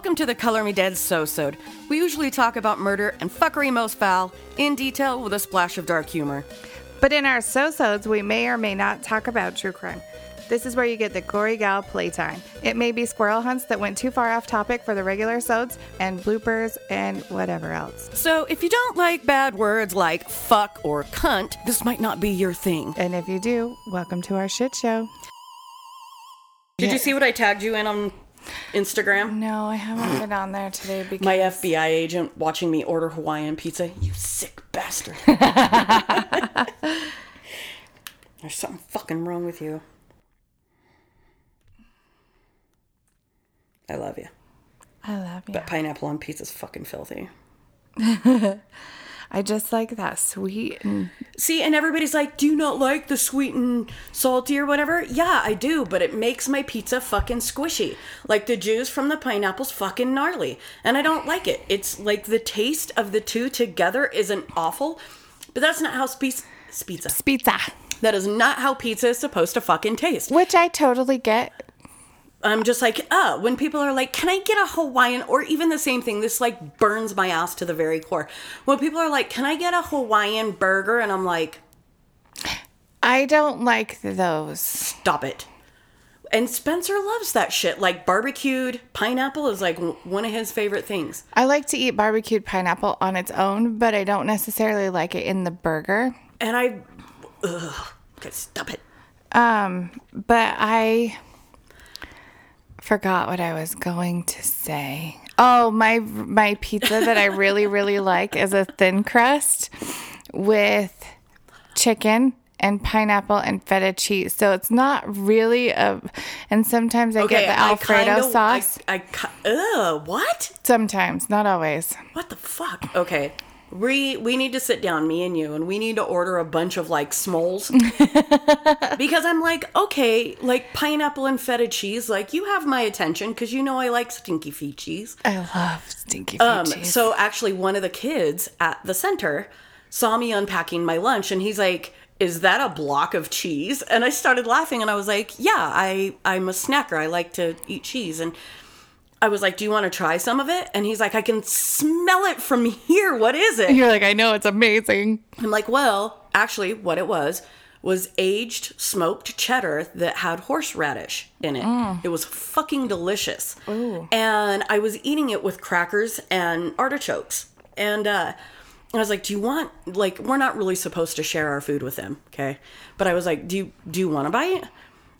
Welcome to the Color Me Dead So-Sode. We usually talk about murder and fuckery most foul, in detail with a splash of dark humor. But in our So-Sodes, we may or may not talk about true crime. This is where you get the gory gal playtime. It may be squirrel hunts that went too far off topic for the regular sodes, and bloopers, and whatever else. So if you don't like bad words like fuck or cunt, this might not be your thing. And if you do, welcome to our shit show. Did you see what I tagged you in on Instagram? No, I haven't been on there today because... My FBI agent watching me order Hawaiian pizza. You sick bastard. There's something fucking wrong with you. I love you. I love you. But pineapple on pizza is fucking filthy. I just like that sweet and... See, and everybody's like, do you not like the sweet and salty or whatever? Yeah, I do, but it makes my pizza fucking squishy. Like the juice from the pineapple's fucking gnarly. And I don't like it. It's like the taste of the two together isn't awful, but that's not how pizza. That is not how pizza is supposed to fucking taste. Which I totally get. I'm just like, when people are like, can I get a Hawaiian, or even the same thing, this like burns my ass to the very core. When people are like, can I get a Hawaiian burger? And I'm like, I don't like those. Stop it. And Spencer loves that shit. Like barbecued pineapple is like one of his favorite things. I like to eat barbecued pineapple on its own, but I don't necessarily like it in the burger. And okay, stop it. But I... forgot what I was going to say. Oh, my pizza that I really, really like is a thin crust with chicken and pineapple and feta cheese. So it's not really a... And sometimes I get the Alfredo sauce. What? Sometimes, not always. What the fuck? Okay. We need to sit down, me and you, and we need to order a bunch of, like, s'moles. Because I'm like, okay, like, pineapple and feta cheese, like, you have my attention, because you know I like stinky feet cheese. I love stinky feet cheese. So, actually, one of the kids at the center saw me unpacking my lunch, and he's like, is that a block of cheese? And I started laughing, and I was like, yeah, I'm a snacker. I like to eat cheese, and... I was like, do you want to try some of it? And he's like, I can smell it from here. What is it? You're like, I know, it's amazing. I'm like, well, actually what it was aged smoked cheddar that had horseradish in it. It was fucking delicious. Ooh. And I was eating it with crackers and artichokes. And I was like, do you want, like, we're not really supposed to share our food with them, okay? But I was like, do you want to bite?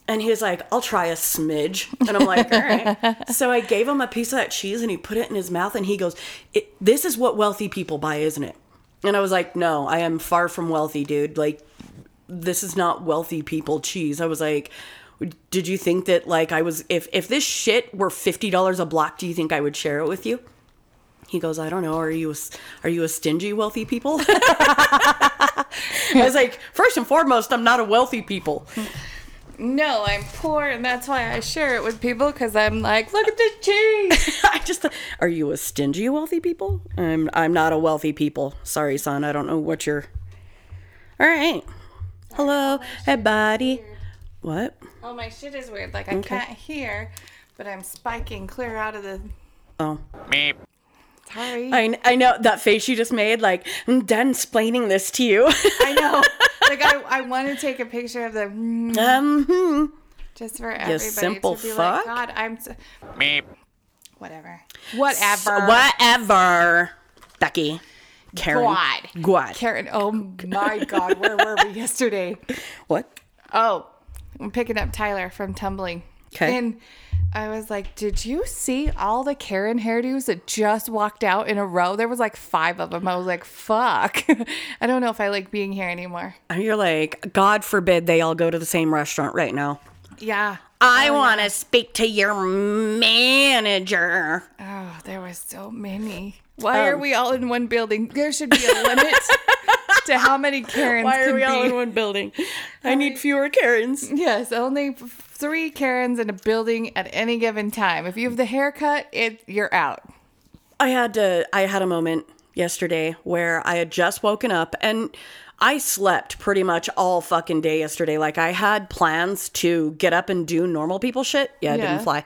And he's like, I'll try a smidge. And I'm like, all right. So I gave him a piece of that cheese and he put it in his mouth and he goes, this is what wealthy people buy, isn't it? And I was like, no, I am far from wealthy, dude. Like, this is not wealthy people cheese. I was like, did you think that, like, I was, if this shit were $50 a block, do you think I would share it with you? He goes, I don't know. Are you a stingy wealthy people? I was like, first and foremost, I'm not a wealthy people. No, I'm poor, and that's why I share it with people, because I'm like, look at this cheese. I just thought, are you a stingy wealthy people? I'm not a wealthy people. Sorry, son. I don't know what you're... All right. Hello, everybody. What? Oh, my shit is weird. Like, I can't hear, but I'm spiking clear out of the... Oh. Meep. Sorry. I know that face you just made, like, I'm done explaining this to you. I know. Like, I want to take a picture of the... just for everybody simple to be fuck? Like, God, I'm... So... Meep. Whatever. So, whatever. Becky. Karen. God. Karen. Oh, my God. Where were we yesterday? What? Oh, I'm picking up Tyler from tumbling. Okay. And I was like, did you see all the Karen hairdos that just walked out in a row? There was like 5 of them. I was like, fuck. I don't know if I like being here anymore. And you're like, God forbid they all go to the same restaurant right now. Yeah. I want to speak to your manager. Oh, there were so many. Why are we all in one building? There should be a limit to how many Karens can be. Why are we all in one building? I need fewer Karens. Yes, only 3 Karens in a building at any given time. If you have the haircut, you're out. I had a moment yesterday where I had just woken up and I slept pretty much all fucking day yesterday. Like I had plans to get up and do normal people shit. Yeah, it didn't fly.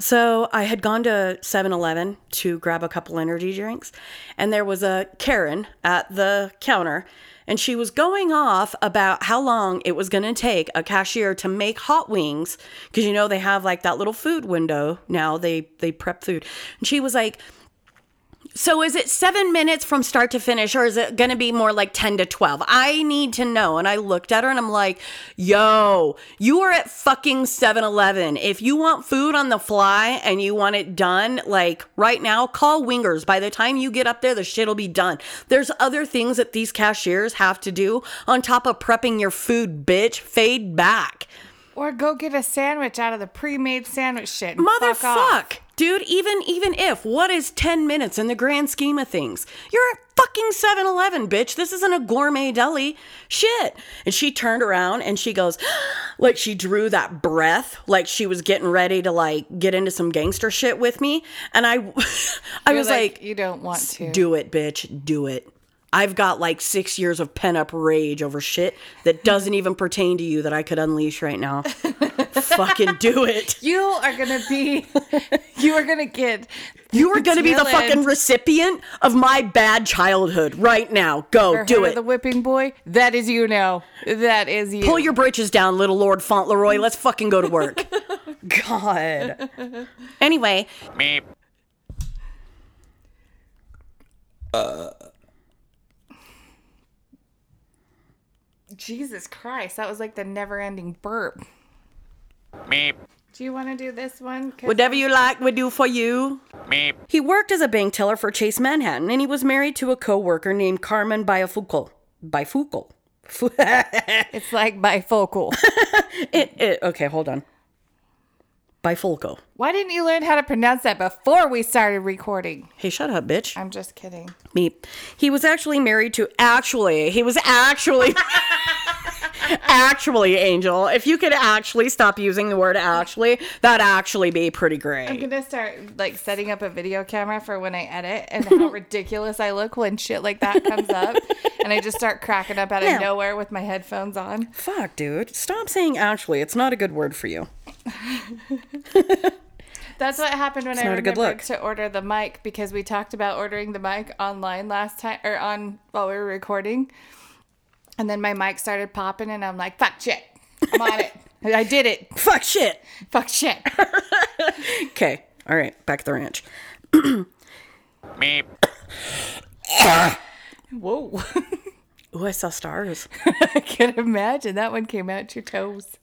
So I had gone to 7-Eleven to grab a couple energy drinks, and there was a Karen at the counter, and she was going off about how long it was going to take a cashier to make hot wings, because, you know, they have like that little food window now. They prep food. And she was like, so is it 7 minutes from start to finish, or is it going to be more like 10 to 12? I need to know. And I looked at her and I'm like, yo, you are at fucking 7-Eleven. If you want food on the fly and you want it done, like right now, call Wingers. By the time you get up there, the shit will be done. There's other things that these cashiers have to do on top of prepping your food, bitch. Fade back. Or go get a sandwich out of the pre-made sandwich shit. Motherfuck. Dude, even if, what is 10 minutes in the grand scheme of things? You're at fucking 7-Eleven, bitch. This isn't a gourmet deli. Shit. And she turned around and she goes, like she drew that breath, like she was getting ready to like get into some gangster shit with me. And I was like, you don't want to. Do it, bitch. Do it. I've got like 6 years of pent-up rage over shit that doesn't even pertain to you that I could unleash right now. Fucking do it. You are going to be the fucking recipient of my bad childhood right now. Go or do it. The whipping boy. That is you now. That is you. Pull your britches down, little Lord Fauntleroy. Let's fucking go to work. God. Anyway. Meep. Jesus Christ, that was like the never-ending burp. Meep. Do you want to do this one? Whatever you like, we do for you. Meep. He worked as a bank teller for Chase Manhattan, and he was married to a co-worker named Carmen Bifulco. Bifulco. It's like bifocal. Okay, hold on. Bifulco. Why didn't you learn how to pronounce that before we started recording? Hey, shut up, bitch. I'm just kidding. Meep. He was actually married to... Actually, Angel, if you could actually stop using the word actually, that'd actually be pretty great. I'm gonna start like setting up a video camera for when I edit and how ridiculous I look when shit like that comes up, and I just start cracking up out of nowhere with my headphones on. Fuck, dude, stop saying actually. It's not a good word for you. That's what happened when I remembered to order the mic, because we talked about ordering the mic online last time or on while we were recording. And then my mic started popping, and I'm like, fuck shit. I'm on it. I did it. Fuck shit. Fuck shit. Okay. All right. Back to the ranch. Meep. Whoa. Ooh, I saw stars. I can imagine. That one came out your toes.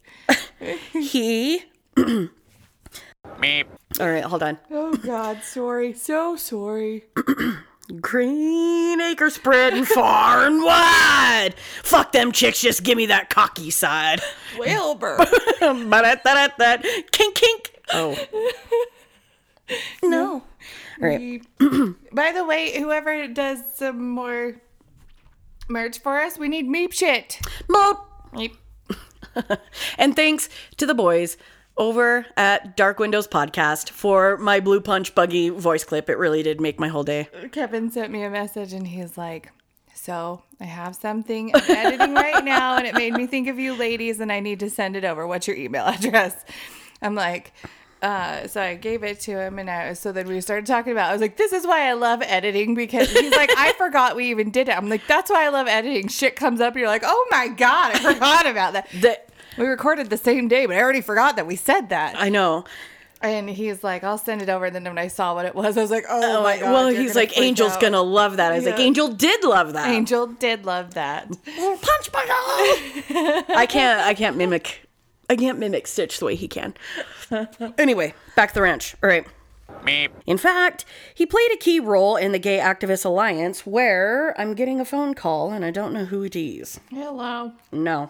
He. Meep. All right. Hold on. Oh, God. Sorry. So sorry. Green acre spreading far and wide. Fuck them chicks, just give me that cocky side. Wilbur. Kink, kink. Oh. No. All right. By the way, whoever does some more merch for us, we need meep shit. Mope. Meep. And thanks to the boys over at Dark Windows Podcast for my Blue Punch Buggy voice clip. It really did make my whole day. Kevin sent me a message and he's like, so I have something I'm editing right now and it made me think of you ladies and I need to send it over. What's your email address? I'm like, so I gave it to him and so then we started talking about it. I was like, this is why I love editing, because he's like, I forgot we even did it. I'm like, that's why I love editing. Shit comes up and you're like, oh my God, I forgot about that. We recorded the same day, but I already forgot that we said that. I know. And he's like, I'll send it over. And then when I saw what it was, I was like, oh my God. Well, he's like, Angel's going to love that. I was like, Angel did love that. Angel did love that. Punch buggy. I can't mimic Stitch the way he can. Anyway, back to the ranch. All right. Meep. In fact, he played a key role in the Gay Activist Alliance, where I'm getting a phone call and I don't know who it is. Hello. No.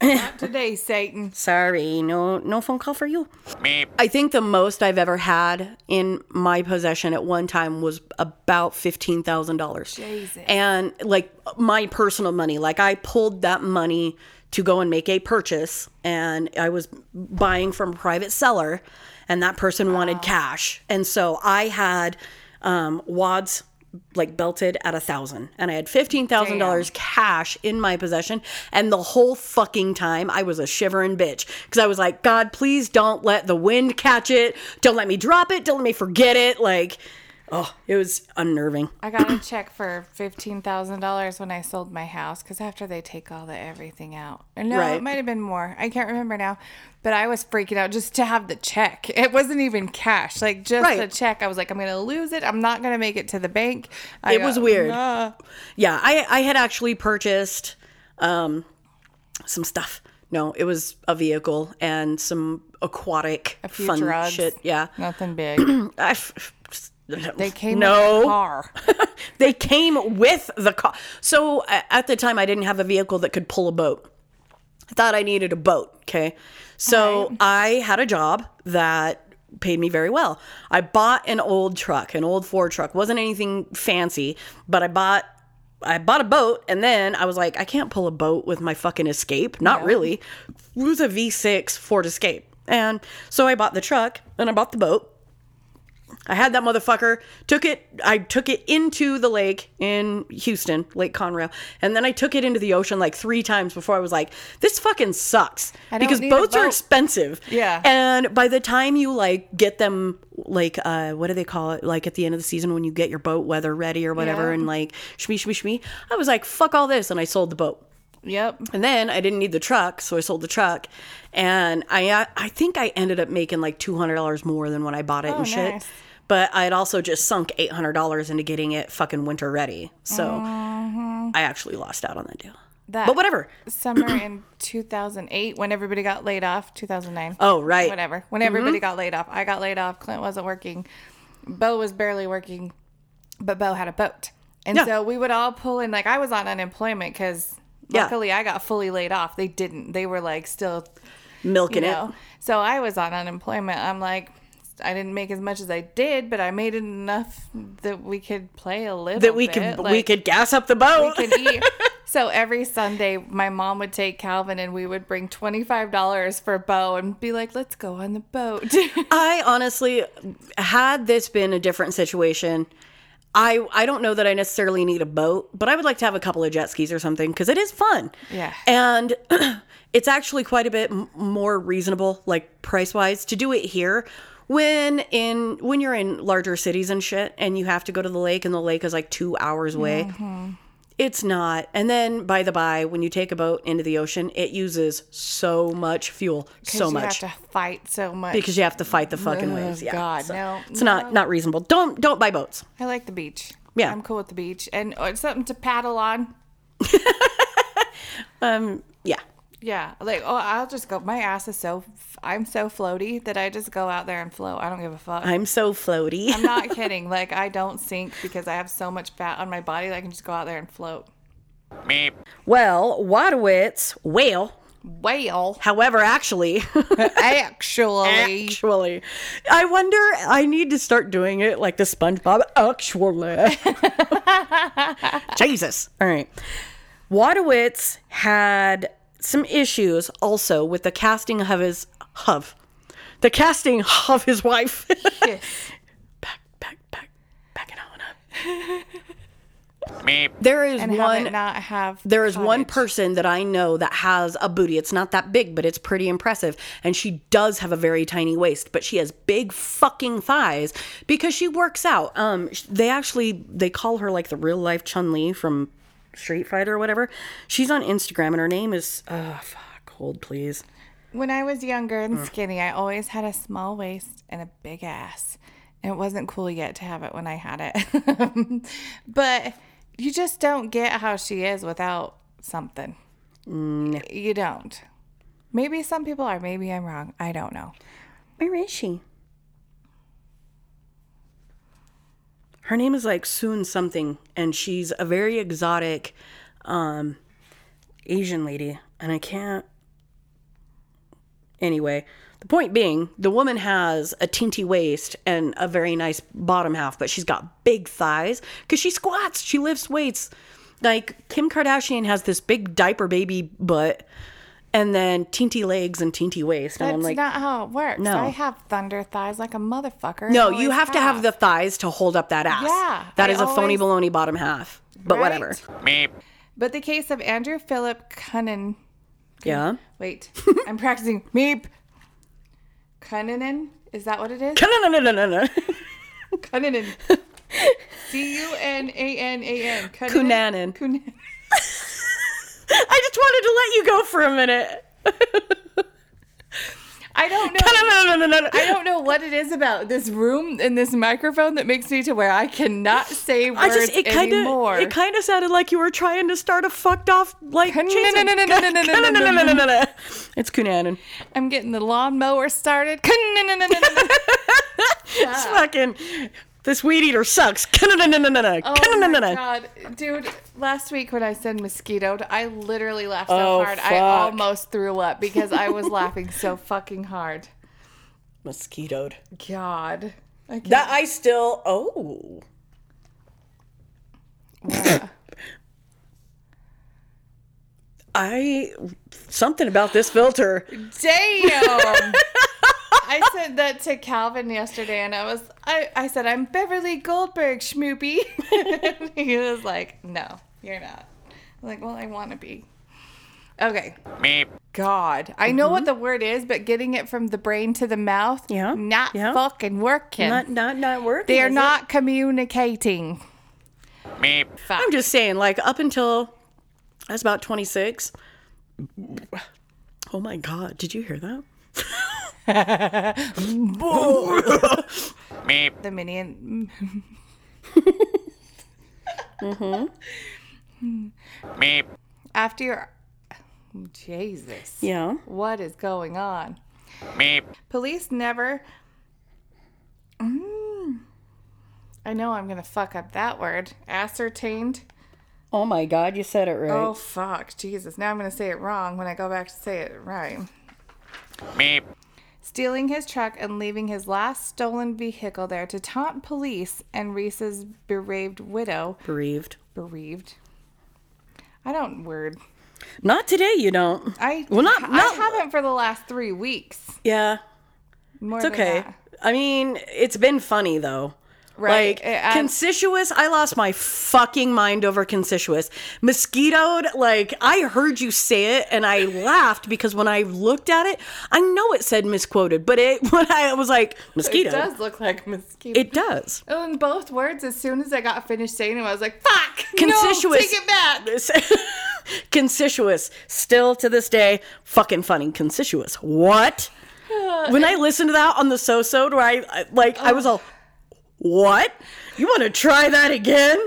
Not today, Satan. Sorry, no phone call for you. Meep. I think the most I've ever had in my possession at one time was about $15,000. Jesus. And like my personal money, like I pulled that money to go and make a purchase, and I was buying from a private seller, and that person wanted cash, and so I had wads like belted at 1,000, and I had $15,000 cash in my possession. And the whole fucking time I was a shivering bitch, because I was like, God, please don't let the wind catch it. Don't let me drop it. Don't let me forget it. Like, oh, it was unnerving. I got a check for $15,000 when I sold my house, because after they take all the everything out. No, right. It might have been more. I can't remember now. But I was freaking out just to have the check. It wasn't even cash. Like, just a check. I was like, I'm going to lose it. I'm not going to make it to the bank. It was weird. Nah. Yeah, I had actually purchased some stuff. No, it was a vehicle and some aquatic fun drugs, shit. Yeah. Nothing big. They came with the car. They came with the car. So at the time, I didn't have a vehicle that could pull a boat. I thought I needed a boat. Okay. So I had a job that paid me very well. I bought an old truck, an old Ford truck. Wasn't anything fancy, but I bought a boat, and then I was like, I can't pull a boat with my fucking Escape. Not really. It was a V6 Ford Escape. And so I bought the truck and I bought the boat. I had that motherfucker, I took it into the lake in Houston, Lake Conroe, and then I took it into the ocean like 3 times before I was like, this fucking sucks, because boats are expensive. Yeah. And by the time you like get them, like, what do they call it? Like at the end of the season when you get your boat weather ready or whatever, and like, shmee. I was like, fuck all this. And I sold the boat. Yep. And then I didn't need the truck, so I sold the truck, and I think I ended up making like $200 more than when I bought it shit. But I had also just sunk $800 into getting it fucking winter ready, so I actually lost out on that deal. But whatever. Summer in 2008 when everybody got laid off, 2009. Oh right. Whatever. When everybody got laid off, I got laid off. Clint wasn't working. Bo was barely working, but Bo had a boat, and so we would all pull in. Like I was on unemployment because. Luckily, I got fully laid off. They didn't. They were like still milking it. So I was on unemployment. I'm like, I didn't make as much as I did, but I made it enough that we could play a little bit. That we could gas up the boat. We could eat. So every Sunday, my mom would take Calvin and we would bring $25 for Bo and be like, let's go on the boat. I honestly, had this been a different situation, I don't know that I necessarily need a boat, but I would like to have a couple of jet skis or something because it is fun. Yeah. And it's actually quite a bit more reasonable, like price-wise, to do it here when you're in larger cities and shit and you have to go to the lake and the lake is like 2 hours away. Mm-hmm. It's not. And then, by the by, when you take a boat into the ocean, it uses so much fuel, so much. Because you have to fight so much. Because you have to fight the fucking waves. Yeah. God, so no. It's not reasonable. Don't buy boats. I like the beach. Yeah. I'm cool with the beach. And it's something to paddle on. Yeah. Yeah. Like, oh, I'll just go. My ass is I'm so floaty that I just go out there and float. I don't give a fuck. I'm so floaty. I'm not kidding. Like, I don't sink because I have so much fat on my body that I can just go out there and float. Meep. Well, Wadowitz, whale. However, actually. I wonder, I need to start doing it like the SpongeBob. Actually. Jesus. All right. Wadowitz had some issues also with the casting of his wife. Yes. Back it on up. Meep. There is one person that I know that has a booty. It's not that big, but it's pretty impressive. And she does have a very tiny waist, but she has big fucking thighs because she works out. They call her like the real life Chun-Li from Street Fighter or whatever. She's on Instagram and her name is hold please. When I was younger and skinny, I always had a small waist and a big ass. And it wasn't cool yet to have it when I had it. But you just don't get how she is without something. No. You don't. Maybe some people are. Maybe I'm wrong. I don't know. Where is she? Her name is like Soon something, and she's a very exotic Asian lady, and I can't. Anyway, the point being, the woman has a teeny waist and a very nice bottom half, but she's got big thighs because she squats. She lifts weights. Like Kim Kardashian has this big diaper baby butt, and then teenty legs and teenty waist. That's I'm like, not how it works. No. I have thunder thighs like a motherfucker. No, you have to have the thighs to hold up that ass. Yeah. That is a phony baloney bottom half. But right. Whatever. Meep. But the case of Andrew Philip Cunanan. Yeah. Wait, I'm practicing. Meep. Cunanan? Is that what it is? Cunanan. Cunanan. Cunanan. Cunanan. Cunanan. I just wanted to let you go for a minute. I don't know. I don't know what it is about this room and this microphone that makes me to where I cannot say words anymore. It kind of sounded like you were trying to start a fucked off like. It's Cunanan. I'm getting the lawnmower started. It's fucking. This weed eater sucks. Oh my God. Dude, last week when I said mosquitoed, I literally laughed so hard. Fuck. I almost threw up because I was laughing so fucking hard. Mosquitoed. God. Oh. Yeah. Something about this filter. Damn. I said that to Calvin yesterday, and I said, I'm Beverly Goldberg, schmoopy. He was like, no, you're not. I'm like, well, I want to be. Okay. Meep. God. I know what the word is, but getting it from the brain to the mouth, not fucking working. Not working. They're not communicating. Meep. Fuck. I'm just saying, like, up until I was about 26. Oh, my God. Did you hear that? The minion. Meep. After your Jesus. Yeah. What is going on? Meep. Police never. I know I'm gonna fuck up that word. Ascertained. Oh my God, you said it right. Oh fuck, Jesus! Now I'm gonna say it wrong when I go back to say it right. Meep. Stealing his truck and leaving his last stolen vehicle there to taunt police and Reese's bereaved widow. Bereaved. I don't word. Not today, you don't. I haven't for the last 3 weeks. Yeah. More it's okay. That. I mean, it's been funny, though. Right. Like, conspicuous, I lost my fucking mind over conspicuous. Mosquitoed, like, I heard you say it, and I laughed because when I looked at it, I know it said misquoted, but when I was like, mosquito. It does look like mosquito. It does. Oh, in both words, as soon as I got finished saying them, I was like, fuck! Conspicuous. No, take it back! Conspicuous. Still, to this day, fucking funny. Conspicuous. What? When I listened to that on the So-Sode, where I was all... What? You want to try that again?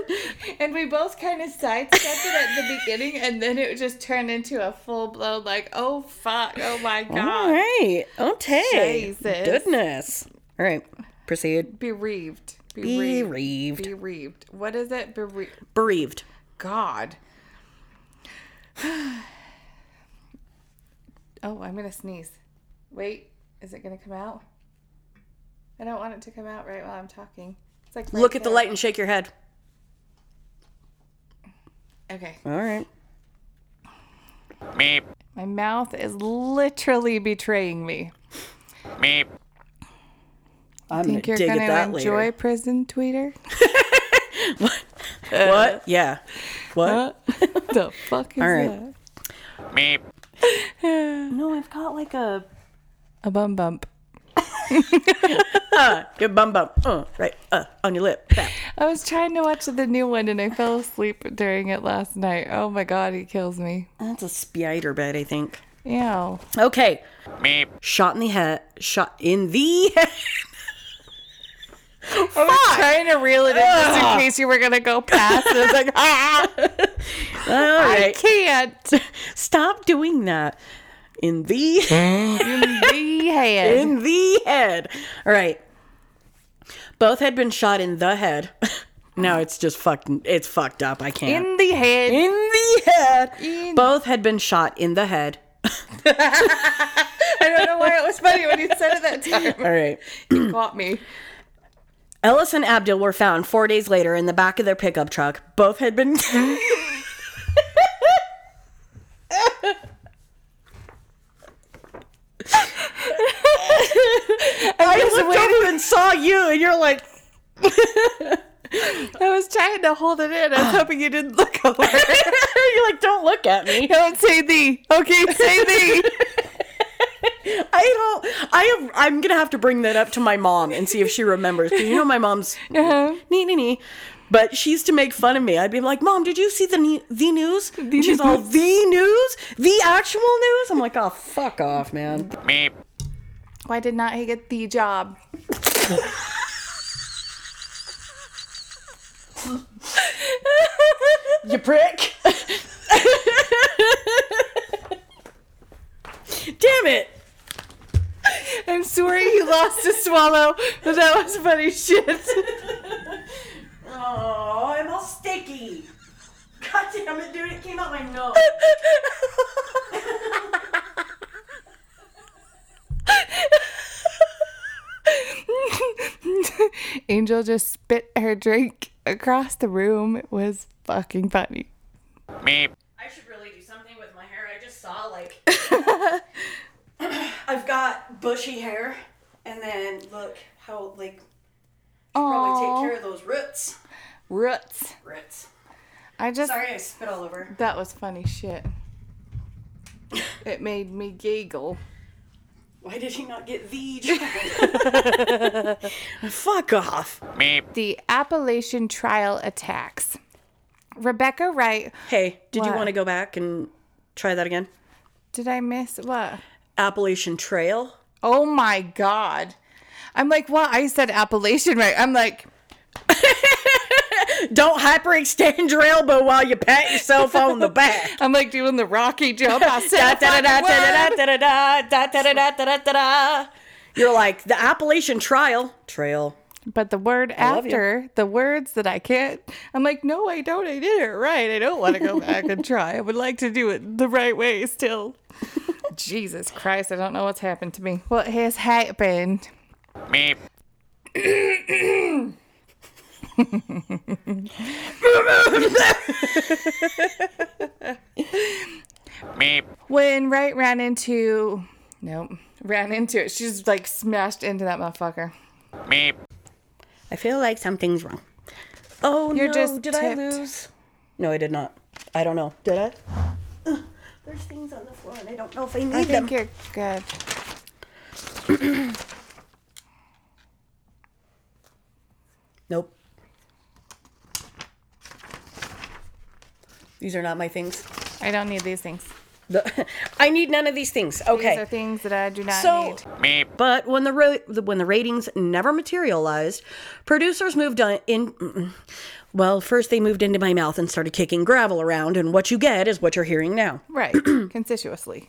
And we both kind of sidestepped it at the beginning, and then it just turned into a full-blown, like, oh, fuck, oh, my God. All right. Okay. Jesus. Goodness. All right. Proceed. Bereaved. What is it? Bereaved. God. Oh, I'm going to sneeze. Wait. Is it going to come out? I don't want it to come out right while I'm talking. It's like look at the light and shake your head. Okay. All right. Meep. My mouth is literally betraying me. Meep. I'm think you're going to enjoy later. Prison, tweeter? What? What? Yeah. What? What the fuck is all right. that? Meep. No, I've got like a bum bump. Good bum bum. Right. On your lip. Back. I was trying to watch the new one and I fell asleep during it last night. Oh my God, he kills me. That's a spider bite, I think. Yeah. Okay. Meep. Shot in the head. I was trying to reel it in just in case you were gonna go past. It was like, All right. I can't stop doing that. In the head. All right. Both had been shot in the head. Now it's just it's fucked up. I can't. In the head. Both had been shot in the head. I don't know why it was funny when you said it that time. All right. You caught me. Ellis and Abdul were found 4 days later in the back of their pickup truck. Both had been... I looked over and saw you, and you're like... I was trying to hold it in. I was hoping you didn't look over. You're like, don't look at me. Don't say thee. Okay, say thee. I'm gonna have to bring that up to my mom and see if she remembers, because you know my mom's nee. But she used to make fun of me. I'd be like, Mom, did you see the news? And she's all, the news? The actual news? I'm like, oh, fuck off, man. Meep. Why did not he get the job? You prick. Damn it. I'm sorry you lost a swallow, but that was funny shit. Oh, I'm all sticky. God damn it, dude, it came out my nose. Angel just spit her drink across the room. It was fucking funny. Meep. I should really do something with my hair. I just saw, like... I've got bushy hair. And then, look how, like... Probably take care of those roots. Roots. Sorry, I spit all over. That was funny shit. It made me giggle. Why did he not get the job? Fuck off. The Appalachian Trail attacks. Rebecca Wright. Hey, did you want to go back and try that again? Did I miss what? Appalachian Trail. Oh my God. I'm like, well, I said Appalachian, right? I'm like, don't hyperextend your elbow while you pat yourself on the back. I'm like doing the Rocky jump. I said da da da da da da da da da da da da da da. You're like the Appalachian Trail. But the word after, the words that I can't, I'm like, no, I don't. I did it right. I don't want to go back and try. I would like to do it the right way still. Jesus Christ, I don't know what's happened to me. What has happened? Meep. Meep. When Wright ran into it. She's like smashed into that motherfucker. Meep. I feel like something's wrong. Oh, you're no. Just did tipped. I lose? No, I did not. I don't know. Did I? There's things on the floor and I don't know if I need them. I think you're good. Nope. These are not my things. I don't need these things. I need none of these things. Okay. These are things that I do not need. But when the ratings never materialized, producers moved on in... Well, first they moved into my mouth and started kicking gravel around, and what you get is what you're hearing now. Right. Conspicuously.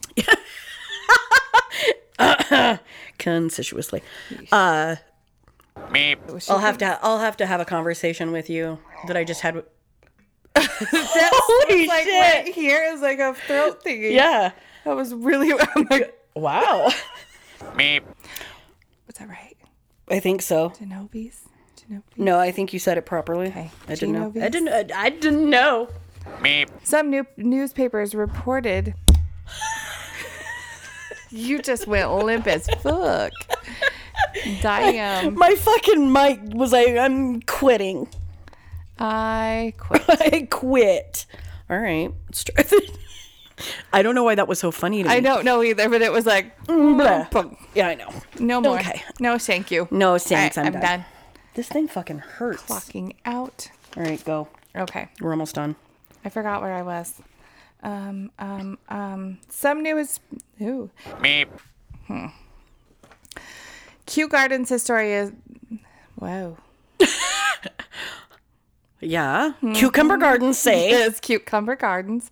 Conspicuously. I'll have to have a conversation with you that I just had. Holy like shit! Right here is like a throat thingy. Yeah, that was really. I'm like, wow. Meep. Was that right? I think so. Genovis. No, I think you said it properly. Okay. I didn't know. Meep. Some newspapers reported. You just went limp as fuck. Damn. My fucking mic was like, I'm quitting. I quit. All right. I don't know why that was so funny to me. I don't know either, but it was like, yeah, I know. No more. Okay. No, thank you. No, thanks. I'm done. This thing fucking hurts. Clocking out. All right, go. Okay. We're almost done. I forgot where I was. Some news. Ooh. Meep. Kew Gardens Historia. Wow. Yeah. Mm-hmm. Cucumber Gardens, say. Yes, Cucumber Gardens.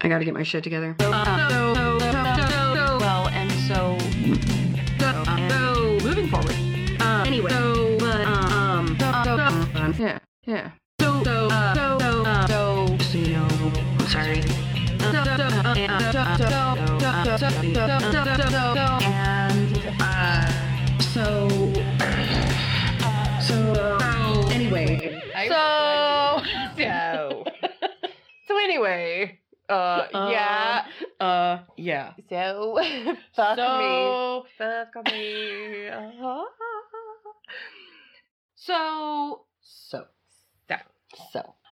I gotta get my shit together. Moving forward. I'm sorry. So anyway. So, fuck me. So.